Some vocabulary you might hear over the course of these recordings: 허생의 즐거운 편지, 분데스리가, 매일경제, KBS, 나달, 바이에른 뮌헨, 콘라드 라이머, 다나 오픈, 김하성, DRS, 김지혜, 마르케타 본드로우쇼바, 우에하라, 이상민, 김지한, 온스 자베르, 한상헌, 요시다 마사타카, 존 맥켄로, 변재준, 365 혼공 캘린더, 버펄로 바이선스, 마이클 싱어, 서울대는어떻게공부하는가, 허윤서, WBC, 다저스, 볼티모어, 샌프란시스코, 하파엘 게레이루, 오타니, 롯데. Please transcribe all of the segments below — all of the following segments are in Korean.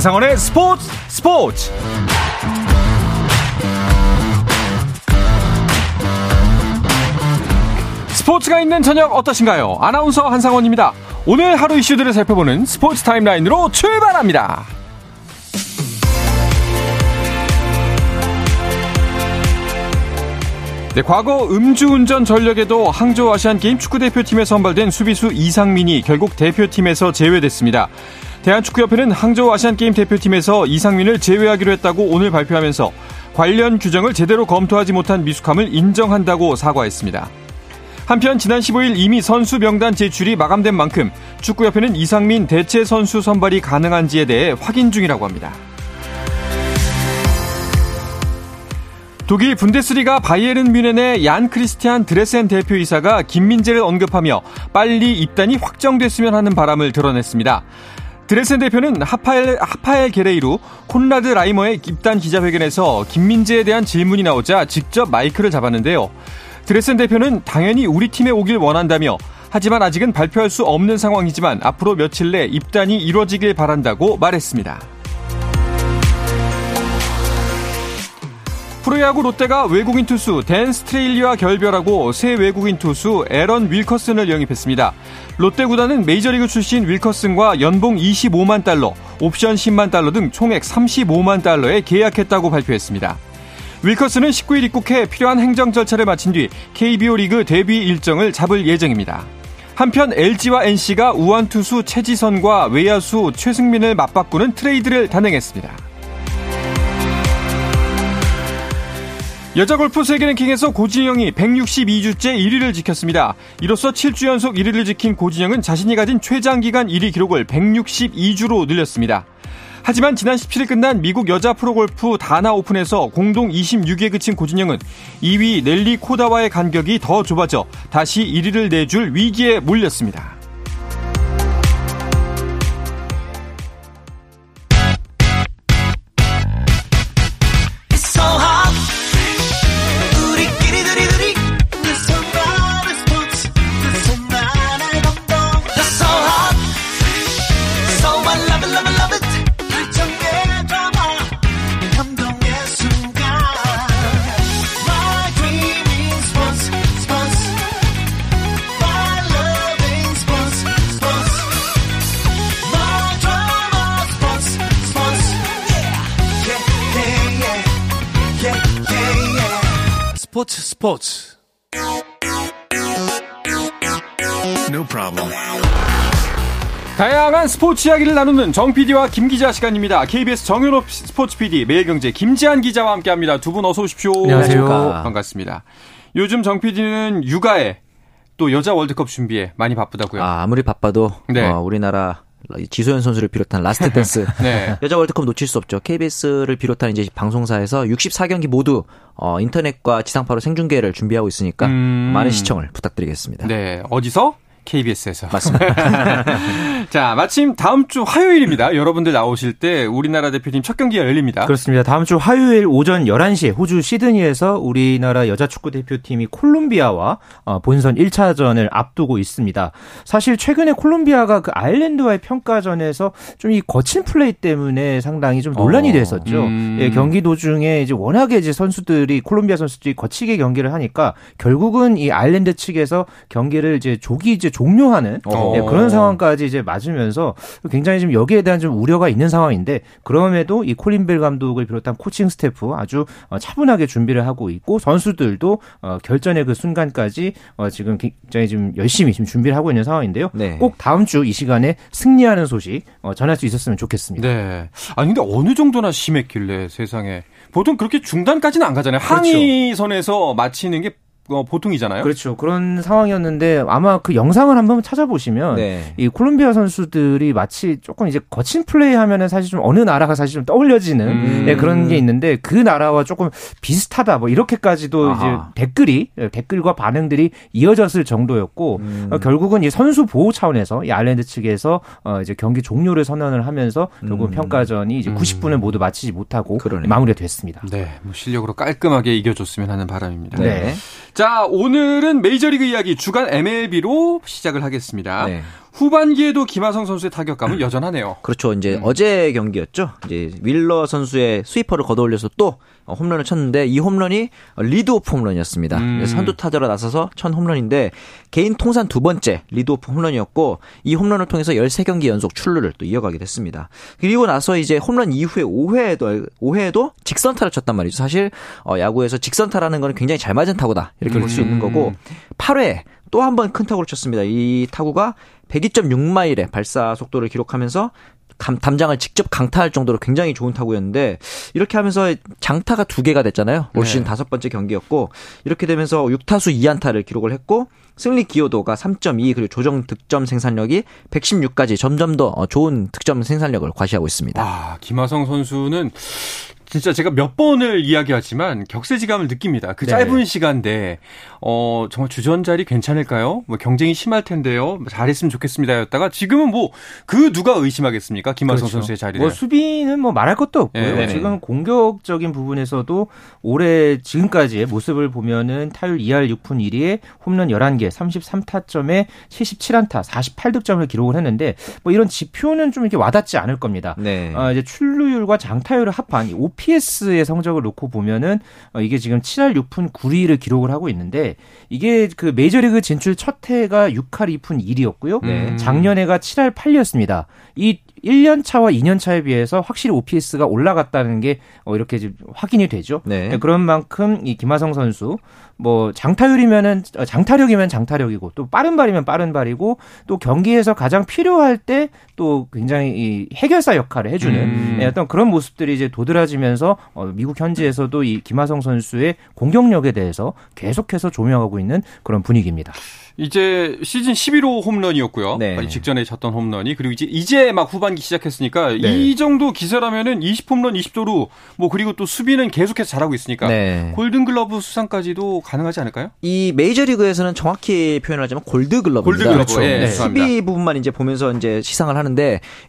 한상헌의 스포츠. 스포츠가 있는 저녁 어떠신가요? 아나운서 한상헌입니다. 오늘 하루 이슈들을 살펴보는 스포츠 타임라인으로 출발합니다. 네, 과거 음주운전 전력에도 항저우 아시안게임 축구대표팀에 선발된 수비수 이상민이 결국 대표팀에서 제외됐습니다. 대한축구협회는 항저우 아시안게임 대표팀에서 이상민을 제외하기로 했다고 오늘 발표하면서 관련 규정을 제대로 검토하지 못한 미숙함을 인정한다고 사과했습니다. 한편 지난 15일 이미 선수 명단 제출이 마감된 만큼 축구협회는 이상민 대체 선수 선발이 가능한지에 대해 확인 중이라고 합니다. 독일 분데스리가 바이에른 뮌헨의 얀 크리스티안 드레센 대표이사가 김민재를 언급하며 빨리 입단이 확정됐으면 하는 바람을 드러냈습니다. 드레센 대표는 하파엘 게레이루, 콘라드 라이머의 입단 기자회견에서 김민재에 대한 질문이 나오자 직접 마이크를 잡았는데요. 드레센 대표는 당연히 우리 팀에 오길 원한다며 하지만 아직은 발표할 수 없는 상황이지만 앞으로 며칠 내 입단이 이루어지길 바란다고 말했습니다. 프로야구 롯데가 외국인 투수 댄 스트레일리와 결별하고 새 외국인 투수 에런 윌커슨을 영입했습니다. 롯데 구단은 메이저리그 출신 윌커슨과 연봉 25만 달러, 옵션 10만 달러 등 총액 35만 달러에 계약했다고 발표했습니다. 윌커슨은 19일 입국해 필요한 행정 절차를 마친 뒤 KBO 리그 데뷔 일정을 잡을 예정입니다. 한편 LG와 NC가 우완 투수 최지선과 외야수 최승민을 맞바꾸는 트레이드를 단행했습니다. 여자 골프 세계랭킹에서 고진영이 162주째 1위를 지켰습니다. 이로써 7주 연속 1위를 지킨 고진영은 자신이 가진 최장기간 1위 기록을 162주로 늘렸습니다. 하지만 지난 17일 끝난 미국 여자 프로골프 다나 오픈에서 공동 26위에 그친 고진영은 2위 넬리 코다와의 간격이 더 좁아져 다시 1위를 내줄 위기에 몰렸습니다. 스포츠. No problem. 다양한 스포츠 이야기를 나누는 정 PD와 김 기자 시간입니다. KBS 정현호 스포츠 PD, 매일경제 김지한 기자와 함께합니다. 두 분 어서 오십시오. 안녕하세요. 반갑습니다. 요즘 정 PD는 육아에 또 여자 월드컵 준비에 많이 바쁘다고요. 아무리 바빠도 네. 우리나라 지소연 선수를 비롯한 라스트 댄스 네. 여자 월드컵 놓칠 수 없죠. KBS를 비롯한 이제 방송사에서 64경기 모두 인터넷과 지상파로 생중계를 준비하고 있으니까 많은 시청을 부탁드리겠습니다. 네, 어디서? KBS에서. 맞습니다. 자, 마침 다음 주 화요일입니다. 여러분들 나오실 때 우리나라 대표팀 첫 경기가 열립니다. 그렇습니다. 다음 주 화요일 오전 11시에 호주 시드니에서 우리나라 여자 축구 대표팀이 콜롬비아와 본선 1차전을 앞두고 있습니다. 사실 최근에 콜롬비아가 그 아일랜드와의 평가전에서 좀 이 거친 플레이 때문에 상당히 좀 논란이 됐었죠. 예, 경기 도중에 이제 워낙에 이제 선수들이 콜롬비아 선수들이 거치게 경기를 하니까 결국은 이 아일랜드 측에서 경기를 이제 종료하는 네, 그런 상황까지 이제 맞으면서 굉장히 지금 여기에 대한 좀 우려가 있는 상황인데 그럼에도 이 콜린벨 감독을 비롯한 코칭 스태프 아주 차분하게 준비를 하고 있고 선수들도 결전의 그 순간까지 지금 굉장히 지금 열심히 지금 준비를 하고 있는 상황인데요. 네. 꼭 다음 주 이 시간에 승리하는 소식 전할 수 있었으면 좋겠습니다. 네. 아니 근데 어느 정도나 심했길래 세상에 보통 그렇게 중단까지는 안 가잖아요. 항의선에서 그렇죠. 마치는 게 보통이잖아요. 그렇죠. 그런 상황이었는데 아마 그 영상을 한번 찾아보시면 네. 이 콜롬비아 선수들이 마치 조금 이제 거친 플레이하면은 사실 좀 어느 나라가 사실 좀 떠올려지는 네, 그런 게 있는데 그 나라와 조금 비슷하다 뭐 이렇게까지도 아하. 이제 댓글과 반응들이 이어졌을 정도였고 결국은 이 선수 보호 차원에서 이 아일랜드 측에서 이제 경기 종료를 선언을 하면서 결국 평가전이 이제 90분을 모두 마치지 못하고 마무리가 됐습니다. 네, 뭐 실력으로 깔끔하게 이겨줬으면 하는 바람입니다. 네. 자, 오늘은 메이저리그 이야기 주간 MLB로 시작을 하겠습니다. 네. 후반기에도 김하성 선수의 타격감은 여전하네요. 그렇죠. 이제 어제 경기였죠. 이제 윌러 선수의 스위퍼를 걷어올려서 또 홈런을 쳤는데 이 홈런이 리드오프 홈런이었습니다. 그래서 선두 타자로 나서서 첫 홈런인데 개인 통산 두 번째 리드오프 홈런이었고 이 홈런을 통해서 13경기 연속 출루를 또 이어가게 됐습니다. 그리고 나서 이제 홈런 이후에 5회에도 직선타를 쳤단 말이죠. 사실 야구에서 직선타라는 건 굉장히 잘 맞은 타구다 이렇게 볼 수 있는 거고 8회에 또 한 번 큰 타구를 쳤습니다. 이 타구가 102.6마일의 발사 속도를 기록하면서 담장을 직접 강타할 정도로 굉장히 좋은 타구였는데 이렇게 하면서 장타가 2개가 됐잖아요. 올 시즌 5번째 경기였고 이렇게 되면서 6타수 2안타를 기록을 했고 승리 기여도가 3.2 그리고 조정 득점 생산력이 116까지 점점 더 좋은 득점 생산력을 과시하고 있습니다. 아, 김하성 선수는 진짜 제가 몇 번을 이야기하지만 격세지감을 느낍니다. 그 짧은 시간대 정말 주전 자리 괜찮을까요? 뭐 경쟁이 심할 텐데요. 뭐 잘했으면 좋겠습니다였다가 지금은 뭐 그 누가 의심하겠습니까? 김하성 선수의 자리를. 뭐 수비는 뭐 말할 것도 없고요. 지금 공격적인 부분에서도 올해 지금까지의 모습을 보면은 타율 2할 6푼 1리에 홈런 11개, 33타점에 77안타, 48득점을 기록을 했는데 뭐 이런 지표는 좀 이렇게 와닿지 않을 겁니다. 이제 출루율과 장타율을 합한 PS의 성적을 놓고 보면은 이게 지금 7할 6푼 9리를 기록을 하고 있는데 이게 그 메이저리그 진출 첫 해가 6할 2푼 1리였고요. 작년에가 7할 8리였습니다. 이 1년 차와 2년 차에 비해서 확실히 OPS가 올라갔다는 게 이렇게 지금 확인이 되죠. 그런 만큼 이 김하성 선수 뭐 장타율이면은 장타력이면 장타력이고 또 빠른 발이면 빠른 발이고 또 경기에서 가장 필요할 때 또 굉장히 이 해결사 역할을 해주는 어떤 그런 모습들이 이제 도드라지면서 미국 현지에서도 이 김하성 선수의 공격력에 대해서 계속해서 조명하고 있는 그런 분위기입니다. 이제 시즌 11호 홈런이었고요. 직전에 쳤던 홈런이 그리고 이제 막 후반기 시작했으니까 이 정도 기세라면은 20홈런 20도루 뭐 그리고 또 수비는 계속해서 잘하고 있으니까 골든글러브 수상까지도 가능하지 않을까요? 이 메이저리그에서는 정확히 표현하자면 골드글러브입니다. 그렇죠. 수비 부분만 이제 보면서 이제 시상을 하는데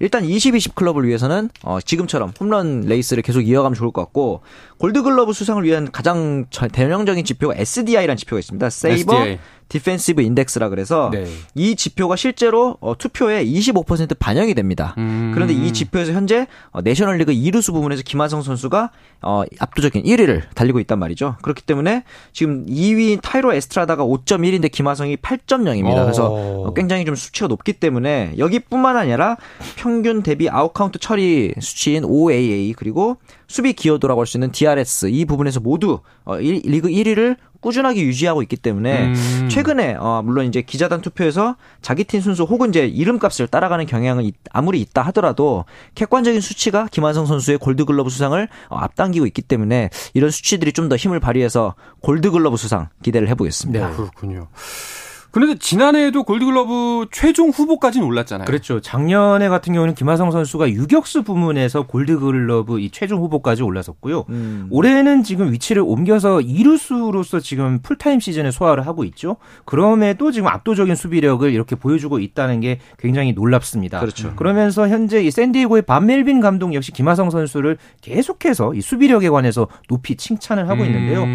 일단 20-20 클럽을 위해서는 지금처럼 홈런 레이스를 계속 이어가면 좋을 것 같고 골드글러브 수상을 위한 가장 대명적인 지표가 SDI라는 지표가 있습니다. 세이버 SDI. 디펜시브 인덱스라 그래서 이 지표가 실제로 투표에 25% 반영이 됩니다. 그런데 이 지표에서 현재 내셔널리그 2루수 부문에서 김하성 선수가 압도적인 1위를 달리고 있단 말이죠. 그렇기 때문에 지금 2위인 타이로 에스트라다가 5.1인데 김하성이 8.0입니다. 그래서 굉장히 좀 수치가 높기 때문에 여기뿐만 아니라 평균 대비 아웃카운트 처리 수치인 OAA 그리고 수비 기여도라고 할 수 있는 DRS 이 부분에서 모두 리그 1위를 꾸준하게 유지하고 있기 때문에 최근에 물론 이제 기자단 투표에서 자기 팀 순수 혹은 이제 이름값을 따라가는 경향은 아무리 있다 하더라도 객관적인 수치가 김하성 선수의 골드글러브 수상을 앞당기고 있기 때문에 이런 수치들이 좀 더 힘을 발휘해서 골드글러브 수상 기대를 해보겠습니다. 그렇군요. 그런데 지난해에도 골드글러브 최종 후보까지는 올랐잖아요. 그렇죠. 작년에 같은 경우는 김하성 선수가 유격수 부문에서 골드글러브 이 최종 후보까지 올라섰고요. 올해는 지금 위치를 옮겨서 2루수로서 지금 풀타임 시즌에 소화를 하고 있죠. 그럼에도 지금 압도적인 수비력을 이렇게 보여주고 있다는 게 굉장히 놀랍습니다. 그렇죠. 그러면서 현재 이 샌디에고의 밥 멜빈 감독 역시 김하성 선수를 계속해서 이 수비력에 관해서 높이 칭찬을 하고 있는데요.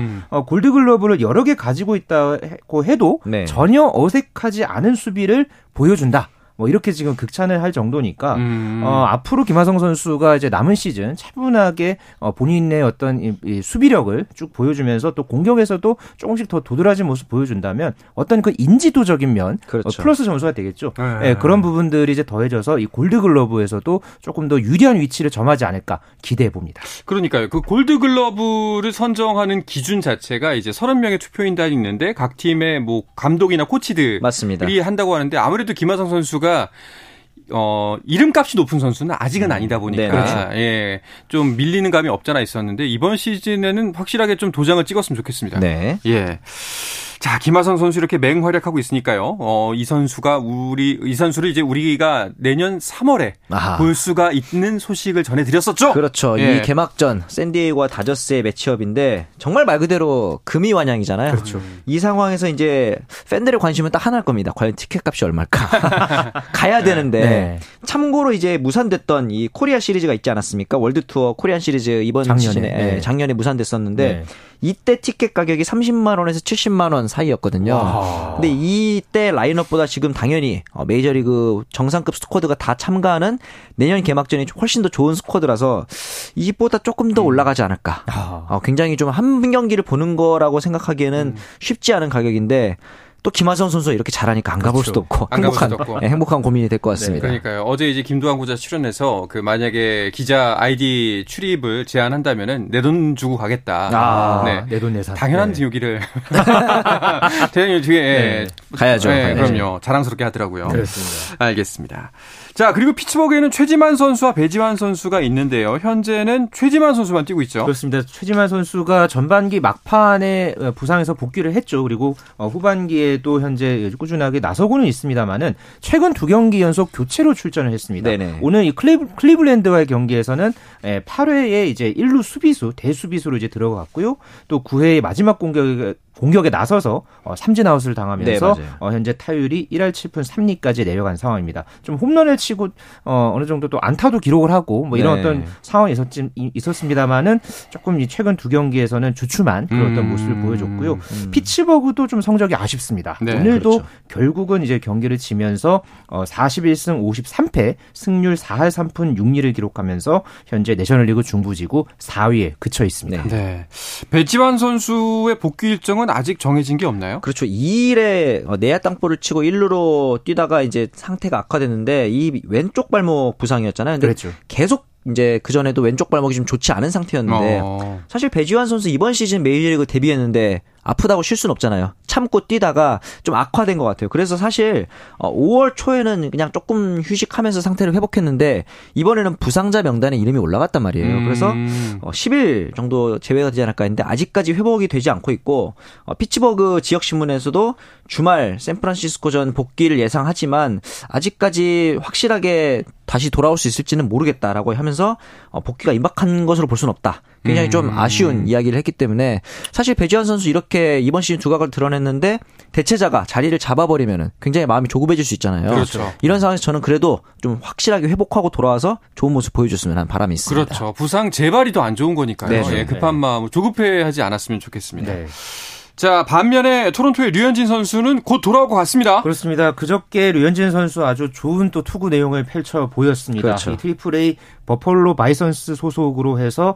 골드글러브를 여러 개 가지고 있다고 해도 전혀 어색하지 않은 수비를 보여준다. 뭐 이렇게 지금 극찬을 할 정도니까 앞으로 김하성 선수가 이제 남은 시즌 차분하게 본인의 어떤 이 수비력을 쭉 보여주면서 또 공격에서도 조금씩 더 도드라진 모습 보여준다면 어떤 그 인지도적인 면 플러스 점수가 되겠죠. 그런 부분들이 이제 더해져서 이 골드글러브에서도 조금 더 유리한 위치를 점하지 않을까 기대해 봅니다. 그러니까요. 그 골드글러브를 선정하는 기준 자체가 이제 30명의 투표인단이 있는데 각 팀의 뭐 감독이나 코치들이 한다고 하는데 아무래도 김하성 선수가 이름값이 높은 선수는 아직은 아니다 보니까 좀 밀리는 감이 없잖아 있었는데 이번 시즌에는 확실하게 좀 도장을 찍었으면 좋겠습니다. 자, 김하성 선수 이렇게 맹활약하고 있으니까요. 이 선수를 이제 우리가 내년 3월에 볼 수가 있는 소식을 전해드렸었죠. 그렇죠. 이 개막전 샌디에이고와 다저스의 매치업인데 정말 말 그대로 금이 환향이잖아요. 그렇죠. 이 상황에서 이제 팬들의 관심은 딱 하나일 겁니다. 과연 티켓값이 얼마일까? 가야 되는데 참고로 이제 무산됐던 이 코리아 시리즈가 있지 않았습니까? 월드 투어 코리안 시리즈 이번 시즌에 작년에 무산됐었는데 이때 티켓 가격이 30만 원에서 70만 원 사이였거든요. 와. 근데 이때 라인업보다 지금 당연히 메이저리그 정상급 스쿼드가 다 참가하는 내년 개막전이 훨씬 더 좋은 스쿼드라서 이보다 조금 더 올라가지 않을까. 굉장히 좀 한 경기를 보는 거라고 생각하기에는 쉽지 않은 가격인데 또 김하성 선수 이렇게 잘하니까 안 가볼 수도 없고 행복한 고민이 될 것 같습니다. 네, 그러니까요. 어제 이제 김도환 기자 출연해서 그 만약에 기자 아이디 출입을 제한한다면은 내 돈 주고 가겠다. 네. 내 돈 내산. 당연한 여기를 대장님 뒤에 가야죠. 네, 가야죠. 그럼요. 자랑스럽게 하더라고요. 그렇습니다. 알겠습니다. 자, 그리고 피츠버그에는 최지만 선수와 배지환 선수가 있는데요. 현재는 최지만 선수만 뛰고 있죠. 그렇습니다. 최지만 선수가 전반기 막판에 부상에서 복귀를 했죠. 그리고 후반기에도 현재 꾸준하게 나서고는 있습니다만은 최근 두 경기 연속 교체로 출전을 했습니다. 네네. 오늘 이 클리블랜드와의 경기에서는 8회에 이제 1루 수비수, 대수비수로 이제 들어갔고요. 또 9회의 마지막 공격에 나서서 삼진아웃을 당하면서 현재 타율이 1할 7푼 3리까지 내려간 상황입니다. 좀 홈런을 치고 어느 정도 또 안타도 기록을 하고 뭐 이런 어떤 상황이 있었습니다만은 조금 이 최근 두 경기에서는 주춤한 그런 어떤 모습을 보여줬고요. 피츠버그도 좀 성적이 아쉽습니다. 네, 오늘도 그렇죠. 결국은 이제 경기를 지면서 41승 53패 승률 4할 3푼 6리를 기록하면서 현재 내셔널리그 중부지구 4위에 그쳐 있습니다. 네. 배지환 선수의 복귀 일정은 아직 정해진 게 없나요? 그렇죠. 2일에 내야 땅볼을 치고 1루로 뛰다가 이제 상태가 악화됐는데 이 왼쪽 발목 부상이었잖아요. 근데 그렇죠. 계속 이제 그전에도 왼쪽 발목이 좀 좋지 않은 상태였는데 사실 배지환 선수 이번 시즌 메이저리그 데뷔했는데 아프다고 쉴 수는 없잖아요. 참고 뛰다가 좀 악화된 것 같아요. 그래서 사실 5월 초에는 그냥 조금 휴식하면서 상태를 회복했는데 이번에는 부상자 명단에 이름이 올라갔단 말이에요. 그래서 10일 정도 제외가 되지 않을까 했는데 아직까지 회복이 되지 않고 있고 피츠버그 지역신문에서도 주말 샌프란시스코전 복귀를 예상하지만 아직까지 확실하게 다시 돌아올 수 있을지는 모르겠다라고 하면서 복귀가 임박한 것으로 볼 수는 없다. 굉장히 좀 아쉬운 이야기를 했기 때문에 사실 배지환 선수 이렇게 이번 시즌 두각을 드러냈는데 대체자가 자리를 잡아버리면 굉장히 마음이 조급해질 수 있잖아요. 그렇죠. 이런 상황에서 저는 그래도 좀 확실하게 회복하고 돌아와서 좋은 모습 보여줬으면 하는 바람이 있습니다. 그렇죠. 부상 재발이 더 안 좋은 거니까요. 네. 예, 급한 마음 조급해하지 않았으면 좋겠습니다. 네. 자, 반면에 토론토의 류현진 선수는 곧 돌아올 것 같습니다. 그렇습니다. 그저께 류현진 선수 아주 좋은 또 투구 내용을 펼쳐 보였습니다. 그렇죠. 이 트리플 A 버펄로 바이선스 소속으로 해서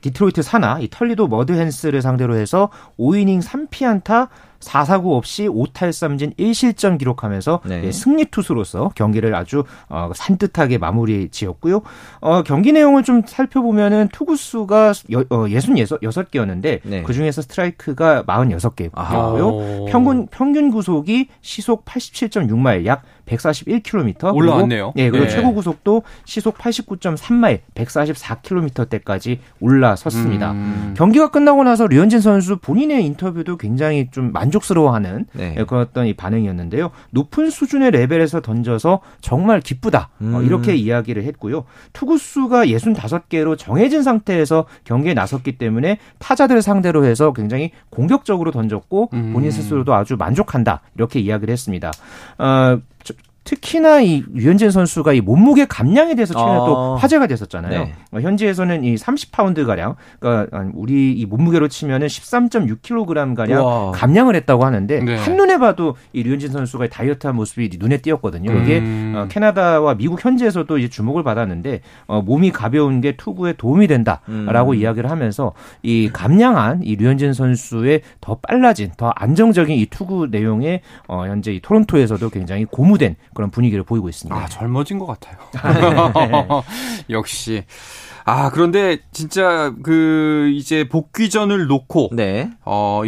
디트로이트 산하 이 털리도 머드헨스를 상대로 해서 5이닝 3피안타 4사구 없이 5탈삼진 1실점 기록하면서 승리 투수로서 경기를 아주 산뜻하게 마무리 지었고요. 경기 내용을 좀 살펴보면은 투구수가 66개였는데 그중에서 스트라이크가 46개였고요. 평균 구속이 시속 87.6마일 약 141km 올라왔네요. 네, 그리고 최고 구속도 시속 89.3마일 144km대까지 올라섰습니다. 경기가 끝나고 나서 류현진 선수 본인의 인터뷰도 굉장히 좀 만족스러워하는 그런 어떤 이 반응이었는데요. 높은 수준의 레벨에서 던져서 정말 기쁘다 이렇게 이야기를 했고요. 투구수가 65개로 정해진 상태에서 경기에 나섰기 때문에 타자들을 상대로 해서 굉장히 공격적으로 던졌고 본인 스스로도 아주 만족한다 이렇게 이야기를 했습니다. 특히나 이 류현진 선수가 이 몸무게 감량에 대해서 최근에 또 화제가 됐었잖아요. 현지에서는 이 30파운드 가량, 그러니까 우리 이 몸무게로 치면은 13.6kg 가량 감량을 했다고 하는데 한 눈에 봐도 이 류현진 선수가 다이어트한 모습이 눈에 띄었거든요. 이게 캐나다와 미국 현지에서도 이제 주목을 받았는데 몸이 가벼운 게 투구에 도움이 된다라고 이야기를 하면서 이 감량한 이 류현진 선수의 더 빨라진, 더 안정적인 이 투구 내용에 현재 이 토론토에서도 굉장히 고무된 그런 분위기를 보이고 있습니다. 아, 젊어진 것 같아요. 역시. 아, 그런데 진짜 그 이제 복귀전을 놓고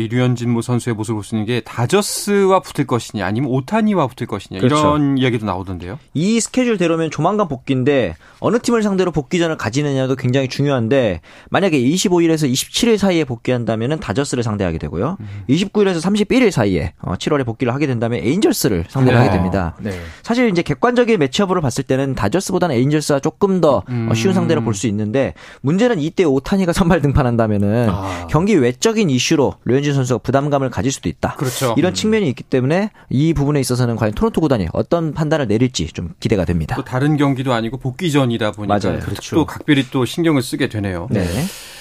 이 류현진 선수의 모습을 볼 수 있는 게 다저스와 붙을 것이냐 아니면 오타니와 붙을 것이냐 그렇죠. 이런 이야기도 나오던데요. 이 스케줄대로면 조만간 복귀인데 어느 팀을 상대로 복귀전을 가지느냐도 굉장히 중요한데 만약에 25일에서 27일 사이에 복귀한다면 다저스를 상대하게 되고요. 29일에서 31일 사이에 7월에 복귀를 하게 된다면 에인절스를 상대를 하게 됩니다. 사실 이제 객관적인 매치업으로 봤을 때는 다저스보다는 에인절스가 조금 더 쉬운 상대로 볼 수 있는 있는데 문제는 이때 오타니가 선발 등판한다면은 경기 외적인 이슈로 류현진 선수가 부담감을 가질 수도 있다. 그렇죠. 이런 측면이 있기 때문에 이 부분에 있어서는 과연 토론토 구단이 어떤 판단을 내릴지 좀 기대가 됩니다. 또 다른 경기도 아니고 복귀전이다 보니까 맞아요. 그렇죠. 또 각별히 또 신경을 쓰게 되네요. 네.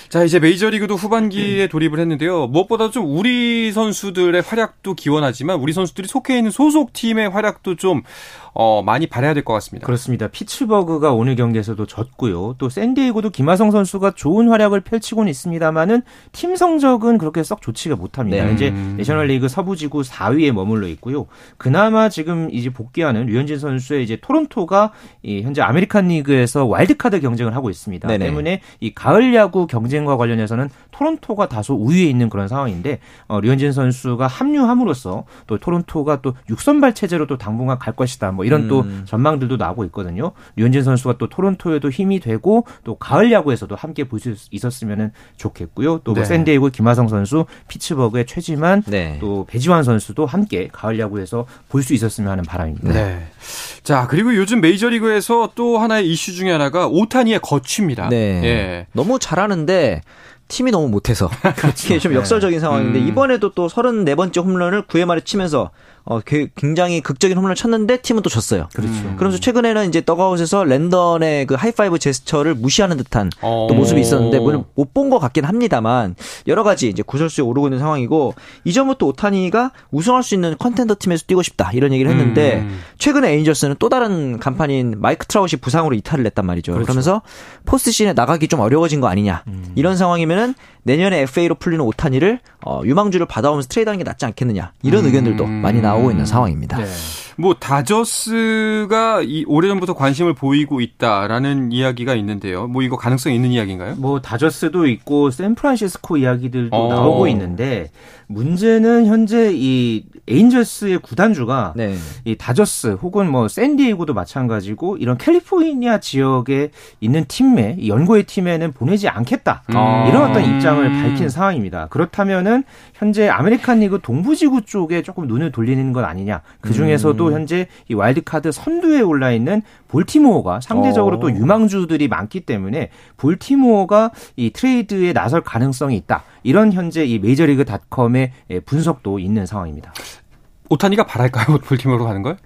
자, 이제 메이저리그도 후반기에 돌입을 했는데요. 무엇보다 좀 우리 선수들의 활약도 기원하지만 우리 선수들이 속해 있는 소속팀의 활약도 좀 많이 바라야 될 것 같습니다. 그렇습니다. 피츠버그가 오늘 경기에서도 졌고요. 또 샌디에이고도 김하성 선수가 좋은 활약을 펼치고는 있습니다만은 팀 성적은 그렇게 썩 좋지가 못합니다. 네. 이제 내셔널리그 서부지구 4위에 머물러 있고요. 그나마 지금 이제 복귀하는 류현진 선수의 이제 토론토가 현재 아메리칸 리그에서 와일드카드 경쟁을 하고 있습니다. 네네. 때문에 이 가을 야구 경쟁과 관련해서는 토론토가 다소 우위에 있는 그런 상황인데 류현진 선수가 합류함으로써 또 토론토가 또 6선발 체제로 또 당분간 갈 것이다. 뭐 이런 또 전망들도 나오고 있거든요. 류현진 선수가 또 토론토에도 힘이 되고 또 가을 야구에서도 함께 볼 수 있었으면 좋겠고요. 또 뭐 네. 샌디에이고 김하성 선수, 피츠버그의 최지만, 네. 또 배지환 선수도 함께 가을 야구에서 볼 수 있었으면 하는 바람입니다. 네. 자, 그리고 요즘 메이저리그에서 또 하나의 이슈 중에 하나가 오타니의 거취입니다. 네. 예. 너무 잘하는데 팀이 너무 못해서 그게 좀 역설적인 상황인데 이번에도 또 34번째 홈런을 9회 말에 치면서 굉장히 극적인 홈런을 쳤는데 팀은 또 졌어요. 그렇죠. 그러면서 최근에는 이제 떡아웃에서 랜던의 그 하이파이브 제스처를 무시하는 듯한 또 모습이 있었는데 물론 못 본 것 같긴 합니다만 여러 가지 이제 구설수에 오르고 있는 상황이고 이전부터 오타니가 우승할 수 있는 컨텐더 팀에서 뛰고 싶다 이런 얘기를 했는데 최근에 에인저스는 또 다른 간판인 마이크 트라웃이 부상으로 이탈을 했단 말이죠. 그렇죠. 그러면서 포스트 시즌에 나가기 좀 어려워진 거 아니냐 이런 상황이면은 내년에 FA로 풀리는 오타니를 유망주를 받아오면서 트레이드하는 게 낫지 않겠느냐 이런 의견들도 많이 나오고 있는 상황입니다. 네. 뭐 다저스가 오래전부터 관심을 보이고 있다라는 이야기가 있는데요. 뭐 이거 가능성이 있는 이야기인가요? 뭐 다저스도 있고 샌프란시스코 이야기들도 나오고 있는데 문제는 현재 이 에인절스의 구단주가 네. 이 다저스 혹은 뭐 샌디에이고도 마찬가지고 이런 캘리포니아 지역에 있는 팀에 연고의 팀에는 보내지 않겠다. 이런 어떤 입장을 밝힌 상황입니다. 그렇다면은 현재 아메리칸 리그 동부지구 쪽에 조금 눈을 돌리는 건 아니냐. 그 중에서도 현재 이 와일드카드 선두에 올라 있는 볼티모어가 상대적으로 또 유망주들이 많기 때문에 볼티모어가 이 트레이드에 나설 가능성이 있다. 이런 현재 이 메이저리그닷컴의 분석도 있는 상황입니다. 오타니가 바랄까요? 볼티모어로 가는 걸?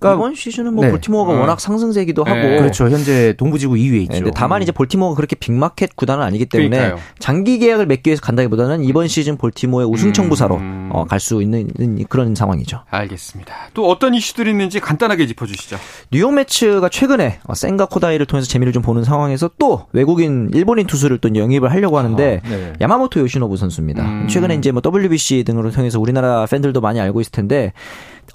그러니까 이번 시즌은 뭐 네. 볼티모어가 워낙 상승세기도 하고 그렇죠. 현재 동부지구 2위에 있죠. 네, 다만 이제 볼티모어가 그렇게 빅마켓 구단은 아니기 때문에 그러니까요. 장기 계약을 맺기 위해서 간다기보다는 이번 시즌 볼티모어의 우승 청부사로 갈 수 있는 그런 상황이죠. 알겠습니다. 또 어떤 이슈들이 있는지 간단하게 짚어주시죠. 뉴욕 매츠가 최근에 센과 코다이를 통해서 재미를 좀 보는 상황에서 또 외국인 일본인 투수를 또 영입을 하려고 하는데 네. 야마모토 요시노부 선수입니다. 최근에 이제 뭐 WBC 등으로 통해서 우리나라 팬들도 많이 알고 있을 텐데.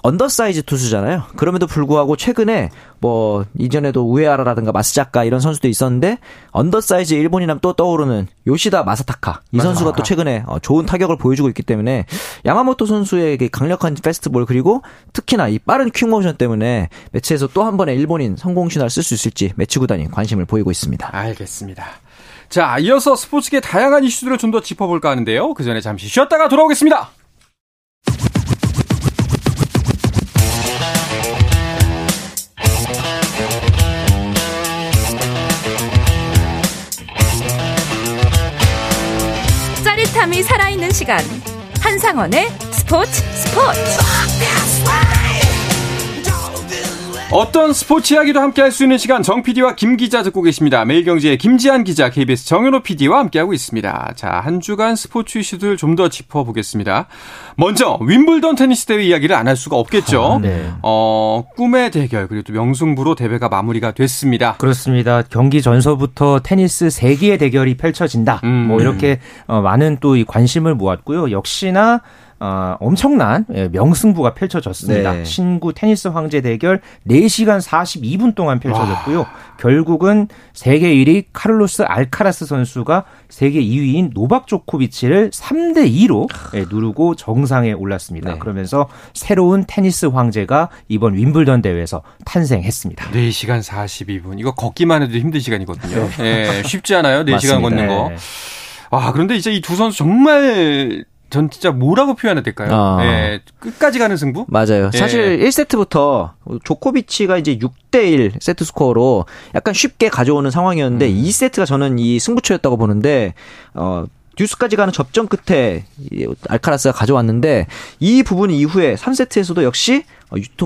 언더사이즈 투수잖아요. 그럼에도 불구하고 최근에 뭐 이전에도 우에하라라든가 마스자카 이런 선수도 있었는데 언더사이즈 일본이라면 또 떠오르는 요시다 마사타카 이 선수가 또 최근에 좋은 타격을 보여주고 있기 때문에 야마모토 선수의 강력한 패스트볼 그리고 특히나 이 빠른 퀵모션 때문에 매치에서 또 한 번의 일본인 성공 신화를 쓸 수 있을지 매치 구단이 관심을 보이고 있습니다. 알겠습니다. 자, 이어서 스포츠계 다양한 이슈들을 좀 더 짚어볼까 하는데요. 그 전에 잠시 쉬었다가 돌아오겠습니다. 이 살아있는 시간 한상헌의 스포츠 어떤 스포츠 이야기도 함께 할 수 있는 시간 정 PD와 김 기자 듣고 계십니다. 매일경제의 김지한 기자 KBS 정현호 PD와 함께하고 있습니다. 자, 한 주간 스포츠 이슈들 좀 더 짚어보겠습니다. 먼저 윈블던 테니스 대회 이야기를 안 할 수가 없겠죠. 네. 꿈의 대결 그리고 또 명승부로 대회가 마무리가 됐습니다. 그렇습니다. 경기 전서부터 테니스 세기의 대결이 펼쳐진다. 뭐 이렇게 많은 또 이 관심을 모았고요. 역시나 엄청난 명승부가 펼쳐졌습니다. 네. 신구 테니스 황제 대결 4시간 42분 동안 펼쳐졌고요. 와. 결국은 세계 1위 카를로스 알카라스 선수가 세계 2위인 노박 조코비치를 3-2로 누르고 정상에 올랐습니다. 네. 그러면서 새로운 테니스 황제가 이번 윈블던 대회에서 탄생했습니다. 4시간 42분. 이거 걷기만 해도 힘든 시간이거든요. 네. 쉽지 않아요. 4시간 맞습니다. 걷는 거. 네. 와, 그런데 이제 이 두 선수 정말 전 진짜 뭐라고 표현해야 될까요? 예, 끝까지 가는 승부? 맞아요. 예. 사실 1세트부터 조코비치가 이제 6대1 세트 스코어로 약간 쉽게 가져오는 상황이었는데 2세트가 저는 이 승부처였다고 보는데 듀스까지 가는 접전 끝에 알카라스가 가져왔는데 이 부분 이후에 3세트에서도 역시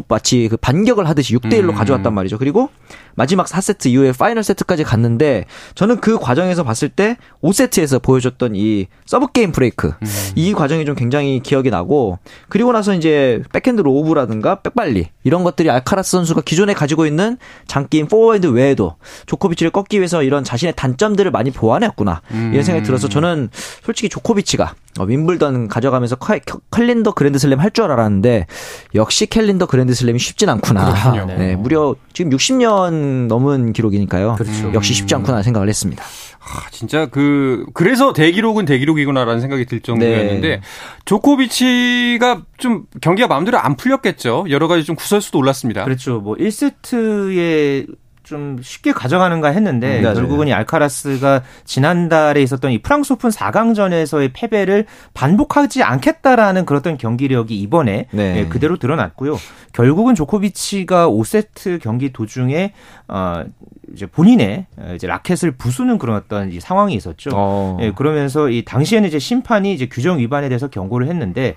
마치 그 반격을 하듯이 6대1로 가져왔단 말이죠. 그리고 마지막 4세트 이후에 파이널 세트까지 갔는데 저는 그 과정에서 봤을 때 5세트에서 보여줬던 이 서브게임 브레이크 이 과정이 좀 굉장히 기억이 나고 그리고 나서 이제 백핸드 로브라든가 백발리 이런 것들이 알카라스 선수가 기존에 가지고 있는 장기인 포워드 외에도 조코비치를 꺾기 위해서 이런 자신의 단점들을 많이 보완했구나 이런 생각이 들어서 저는 솔직히 조코비치가 윈블던 가져가면서 캘린더 그랜드슬램 할 줄 알았는데 역시 캘린더 그랜드슬램이 쉽진 않구나. 네, 무려 지금 60년 넘은 기록이니까요. 그렇죠. 역시 쉽지 않구나 생각을 했습니다. 아, 진짜 그래서 대기록은 대기록이구나라는 생각이 들 정도였는데 네. 조코비치가 좀 경기가 마음대로 안 풀렸겠죠. 여러 가지 좀 구설수도 올랐습니다. 그렇죠. 뭐 1세트에 좀 쉽게 가져가는가 했는데 맞아요. 결국은 이 알카라스가 지난달에 있었던 이 프랑스 오픈 4강전에서의 패배를 반복하지 않겠다라는 그랬던 경기력이 이번에 네. 예, 그대로 드러났고요. 결국은 조코비치가 5세트 경기 도중에 이제 본인의 이제 라켓을 부수는 그런 어떤 이 상황이 있었죠. 예, 그러면서 이 당시에는 이제 심판이 이제 규정 위반에 대해서 경고를 했는데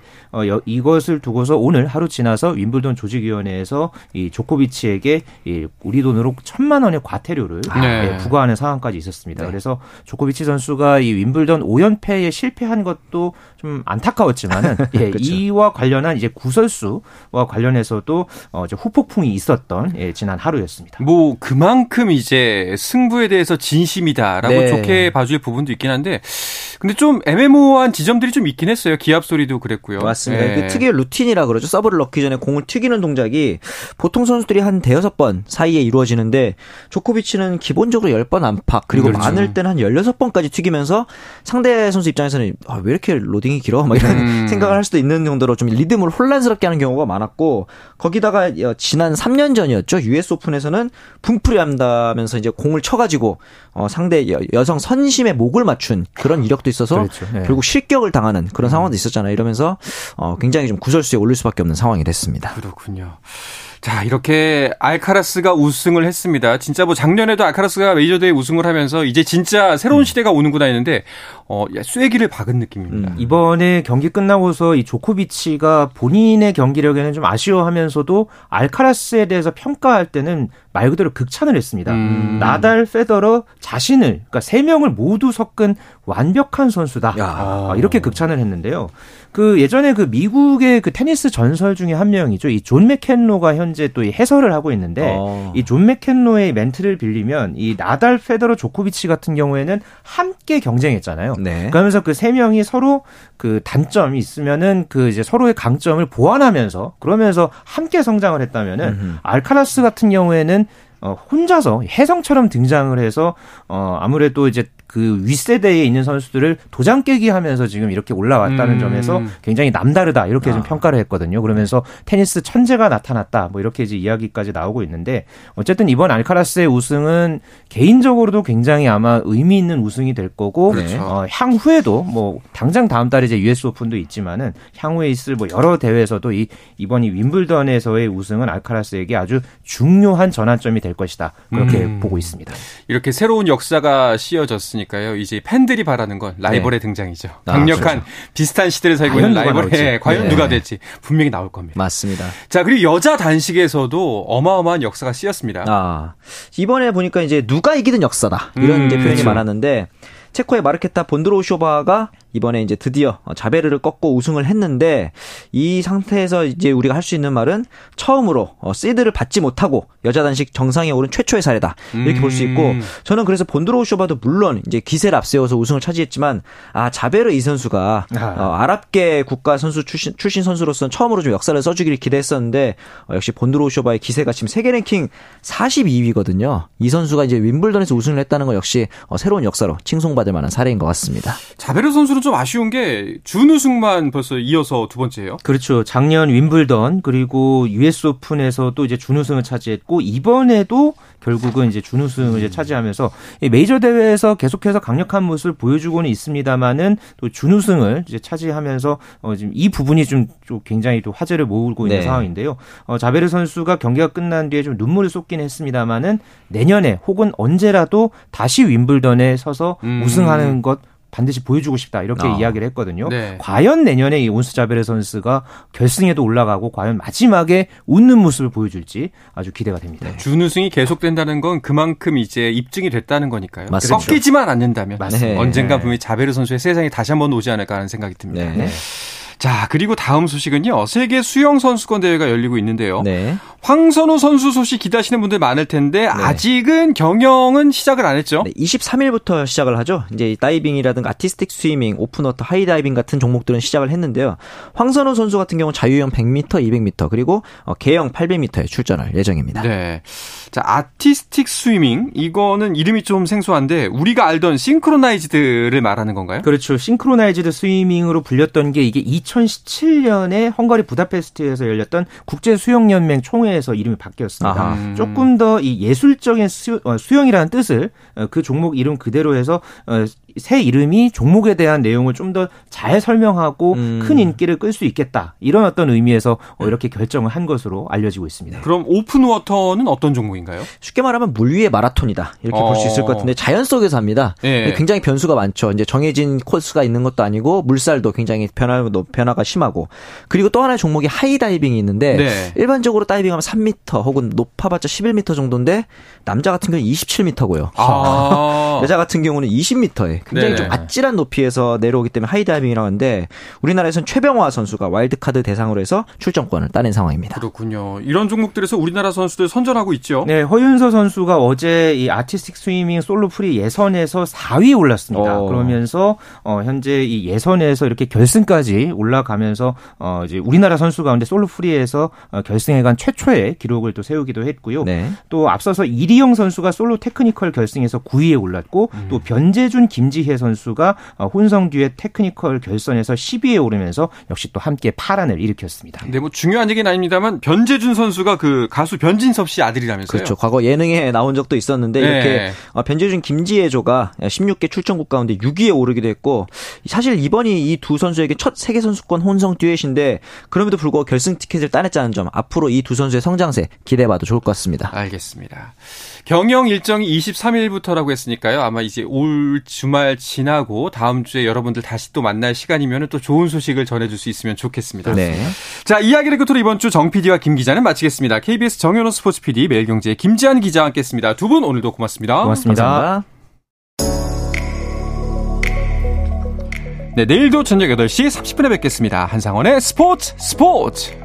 이것을 두고서 오늘 하루 지나서 윈블던 조직위원회에서 이 조코비치에게 이 우리 돈으로 1,000만 원의 과태료를 네. 부과하는 상황까지 있었습니다. 네. 그래서 조코비치 선수가 이 윈블던 5연패에 실패한 것도 좀 안타까웠지만은 예, 그렇죠. 이와 관련한 이제 구설수와 관련해서도 이제 후폭풍이 있었던 예, 지난 하루였습니다. 뭐 그만큼 이제 승부에 대해서 진심이다라고 네. 좋게 봐줄 부분도 있긴 한데, 근데 좀 애매모호한 지점들이 좀 있긴 했어요. 기합 소리도 그랬고요. 맞습니다. 예. 그 특유의 루틴이라 그러죠. 서브를 넣기 전에 공을 튀기는 동작이 보통 선수들이 한 5-6번 사이에 이루어지는데. 조코비치는 기본적으로 10번 안팎 그리고 그렇죠. 많을 때는 한 16번까지 튀기면서 상대 선수 입장에서는 왜 이렇게 로딩이 길어? 막 이런 생각을 할 수도 있는 정도로 좀 리듬을 혼란스럽게 하는 경우가 많았고 거기다가 지난 3년 전이었죠. US 오픈에서는 붕풀이 한다면서 이제 공을 쳐가지고 상대 여성 선심의 목을 맞춘 그런 이력도 있어서 그렇죠. 네. 결국 실격을 당하는 그런 상황도 있었잖아요. 이러면서 굉장히 좀 구설수에 올릴 수밖에 없는 상황이 됐습니다. 그렇군요. 자, 이렇게 알카라스가 우승을 했습니다. 진짜 뭐 작년에도 알카라스가 메이저 대회 우승을 하면서 이제 진짜 새로운 시대가 오는구나 했는데 쐐기를 박은 느낌입니다. 이번에 경기 끝나고서 이 조코비치가 본인의 경기력에는 좀 아쉬워하면서도 알카라스에 대해서 평가할 때는 말 그대로 극찬을 했습니다. 나달, 페더러 자신을 그러니까 3명을 모두 섞은 완벽한 선수다. 이렇게 극찬을 했는데요. 그 예전에 그 미국의 그 테니스 전설 중에 한 명이죠. 이 존 맥켄로가 현재 또 이 해설을 하고 있는데 이 존 맥켄로의 멘트를 빌리면 이 나달, 페더러, 조코비치 같은 경우에는 함께 경쟁했잖아요. 네. 그러면서 그 3명이 서로 그 단점이 있으면은 그 이제 서로의 강점을 보완하면서 그러면서 함께 성장을 했다면은 알카라스 같은 경우에는 혼자서 혜성처럼 등장을 해서 아무래도 이제 그 윗세대에 있는 선수들을 도장 깨기 하면서 지금 이렇게 올라왔다는 점에서 굉장히 남다르다 이렇게 좀 평가를 했거든요. 그러면서 테니스 천재가 나타났다 뭐 이렇게 이제 이야기까지 나오고 있는데 어쨌든 이번 알카라스의 우승은 개인적으로도 굉장히 아마 의미 있는 우승이 될 거고 그렇죠. 향후에도 뭐 당장 다음 달에 이제 US 오픈도 있지만은 향후에 있을 뭐 여러 대회에서도 이번 이 윈블던에서의 우승은 알카라스에게 아주 중요한 전환점이 될 것이다 그렇게 보고 있습니다. 이렇게 새로운 역사가 씌어졌으니. 그러니까요. 이제 팬들이 바라는 건 라이벌의 네. 등장이죠. 강력한 그렇죠. 비슷한 시대를 살고 있는 라이벌의 과연 네. 누가 될지 분명히 나올 겁니다. 맞습니다. 자, 그리고 여자 단식에서도 어마어마한 역사가 씌였습니다. 이번에 보니까 이제 누가 이기든 역사다. 이런 이제 표현이 그렇죠. 많았는데 체코의 마르케타 본드로우쇼바가 이번에 이제 드디어 자베르를 꺾고 우승을 했는데 이 상태에서 이제 우리가 할 수 있는 말은 처음으로 시드를 받지 못하고 여자 단식 정상에 오른 최초의 사례다. 이렇게 볼 수 있고 저는 그래서 본드로우쇼바도 물론 이제 기세를 앞세워서 우승을 차지했지만 자베르 이 선수가 아랍계 국가 선수 출신 선수로서는 처음으로 좀 역사를 써주기를 기대했었는데 역시 본드로우쇼바의 기세가 지금 세계 랭킹 42위거든요. 이 선수가 이제 윈블던에서 우승을 했다는 건 역시 새로운 역사로 칭송받을 만한 사례인 것 같습니다. 자베르 선수는 좀 아쉬운 게 준우승만 벌써 이어서 두 번째예요. 그렇죠. 작년 윈블던 그리고 US 오픈에서 또 이제 준우승을 차지했고 이번에도 결국은 이제 준우승을 이제 차지하면서 메이저 대회에서 계속해서 강력한 모습을 보여주고는 있습니다만은 또 준우승을 이제 차지하면서 지금 이 부분이 좀 굉장히 또 화제를 모으고 있는 상황인데요. 자베르 선수가 경기가 끝난 뒤에 좀 눈물을 쏟긴 했습니다만은 내년에 혹은 언제라도 다시 윈블던에 서서 우승하는 것 반드시 보여주고 싶다 이렇게 이야기를 했거든요. 네. 과연 내년에 이 온스 자베르 선수가 결승에도 올라가고 과연 마지막에 웃는 모습을 보여줄지 아주 기대가 됩니다. 네. 준우승이 계속된다는 건 그만큼 이제 입증이 됐다는 거니까요. 맞습니다. 꺾이지만 않는다면 네. 언젠가 분명히 자베르 선수의 세상이 다시 한번 오지 않을까 하는 생각이 듭니다. 네. 네. 자, 그리고 다음 소식은요. 세계 수영 선수권 대회가 열리고 있는데요. 네. 황선우 선수 소식 기대하시는 분들 많을 텐데 아직은 경영은 시작을 안 했죠. 네, 23일부터 시작을 하죠. 이제 다이빙이라든가 아티스틱 스위밍, 오픈워터, 하이다이빙 같은 종목들은 시작을 했는데요. 황선우 선수 같은 경우는 자유형 100m, 200m 그리고 개영 800m에 출전할 예정입니다. 네. 자, 아티스틱 스위밍 이거는 이름이 좀 생소한데 우리가 알던 싱크로나이즈드를 말하는 건가요? 그렇죠. 싱크로나이즈드 스위밍으로 불렸던 게 이게 2017년에 헝가리 부다페스트에서 열렸던 국제수영연맹 총회에서 이름이 바뀌었습니다. 아하. 조금 더 이 예술적인 수영이라는 뜻을 그 종목 이름 그대로 해서 새 이름이 종목에 대한 내용을 좀 더 잘 설명하고 큰 인기를 끌 수 있겠다. 이런 어떤 의미에서 이렇게 결정을 한 것으로 알려지고 있습니다. 그럼 오픈워터는 어떤 종목인가요? 쉽게 말하면 물 위의 마라톤이다. 이렇게 볼 수 있을 것 같은데 자연 속에서 합니다. 네. 굉장히 변수가 많죠. 이제 정해진 코스가 있는 것도 아니고 물살도 굉장히 변화가 심하고 그리고 또 하나의 종목이 하이다이빙이 있는데 일반적으로 다이빙하면 3m 혹은 높아봤자 11m 정도인데 남자 같은 경우는 27m고요. 아. 여자 같은 경우는 20m에 굉장히 좀 아찔한 높이에서 내려오기 때문에 하이다이빙이라고 하는데 우리나라에서는 최병화 선수가 와일드카드 대상으로 해서 출전권을 따낸 상황입니다. 그렇군요. 이런 종목들에서 우리나라 선수들 선전하고 있죠. 네, 허윤서 선수가 어제 이 아티스틱 스위밍 솔로 프리 예선에서 4위에 올랐습니다. 그러면서 현재 이 예선에서 이렇게 결승까지 올라가면서 이제 우리나라 선수 가운데 솔로 프리에서 결승에 간 최초의 기록을 또 세우기도 했고요. 네. 또 앞서서 이리영 선수가 솔로 테크니컬 결승에서 9위에 올랐고 또 변재준, 김지혜 선수가 혼성 듀엣 테크니컬 결선에서 10위에 오르면서 역시 또 함께 파란을 일으켰습니다. 네, 뭐 중요한 얘기는 아닙니다만 변재준 선수가 그 가수 변진섭 씨 아들이라면서요. 그렇죠. 과거 예능에 나온 적도 있었는데 이렇게 변재준, 김지혜조가 16개 출전국 가운데 6위에 오르기도 했고 사실 이번이 이 두 선수에게 첫 세계 선수권 혼성 듀엣인데 그럼에도 불구하고 결승 티켓을 따냈다는 점 앞으로 이 두 선수의 성장세 기대해봐도 좋을 것 같습니다. 알겠습니다. 경영 일정이 23일부터라고 했으니까요. 아마 이제 올 주말 지나고 다음 주에 여러분들 다시 또 만날 시간이면 또 좋은 소식을 전해줄 수 있으면 좋겠습니다. 네. 자, 이야기를 끝으로 이번 주 정 PD와 김 기자는 마치겠습니다. KBS 정현호 스포츠 PD, 매일경제 김지한 기자와 함께했습니다. 두 분 오늘도 고맙습니다. 고맙습니다. 감사합니다. 네, 내일도 저녁 8시 30분에 뵙겠습니다. 한상헌의 스포츠!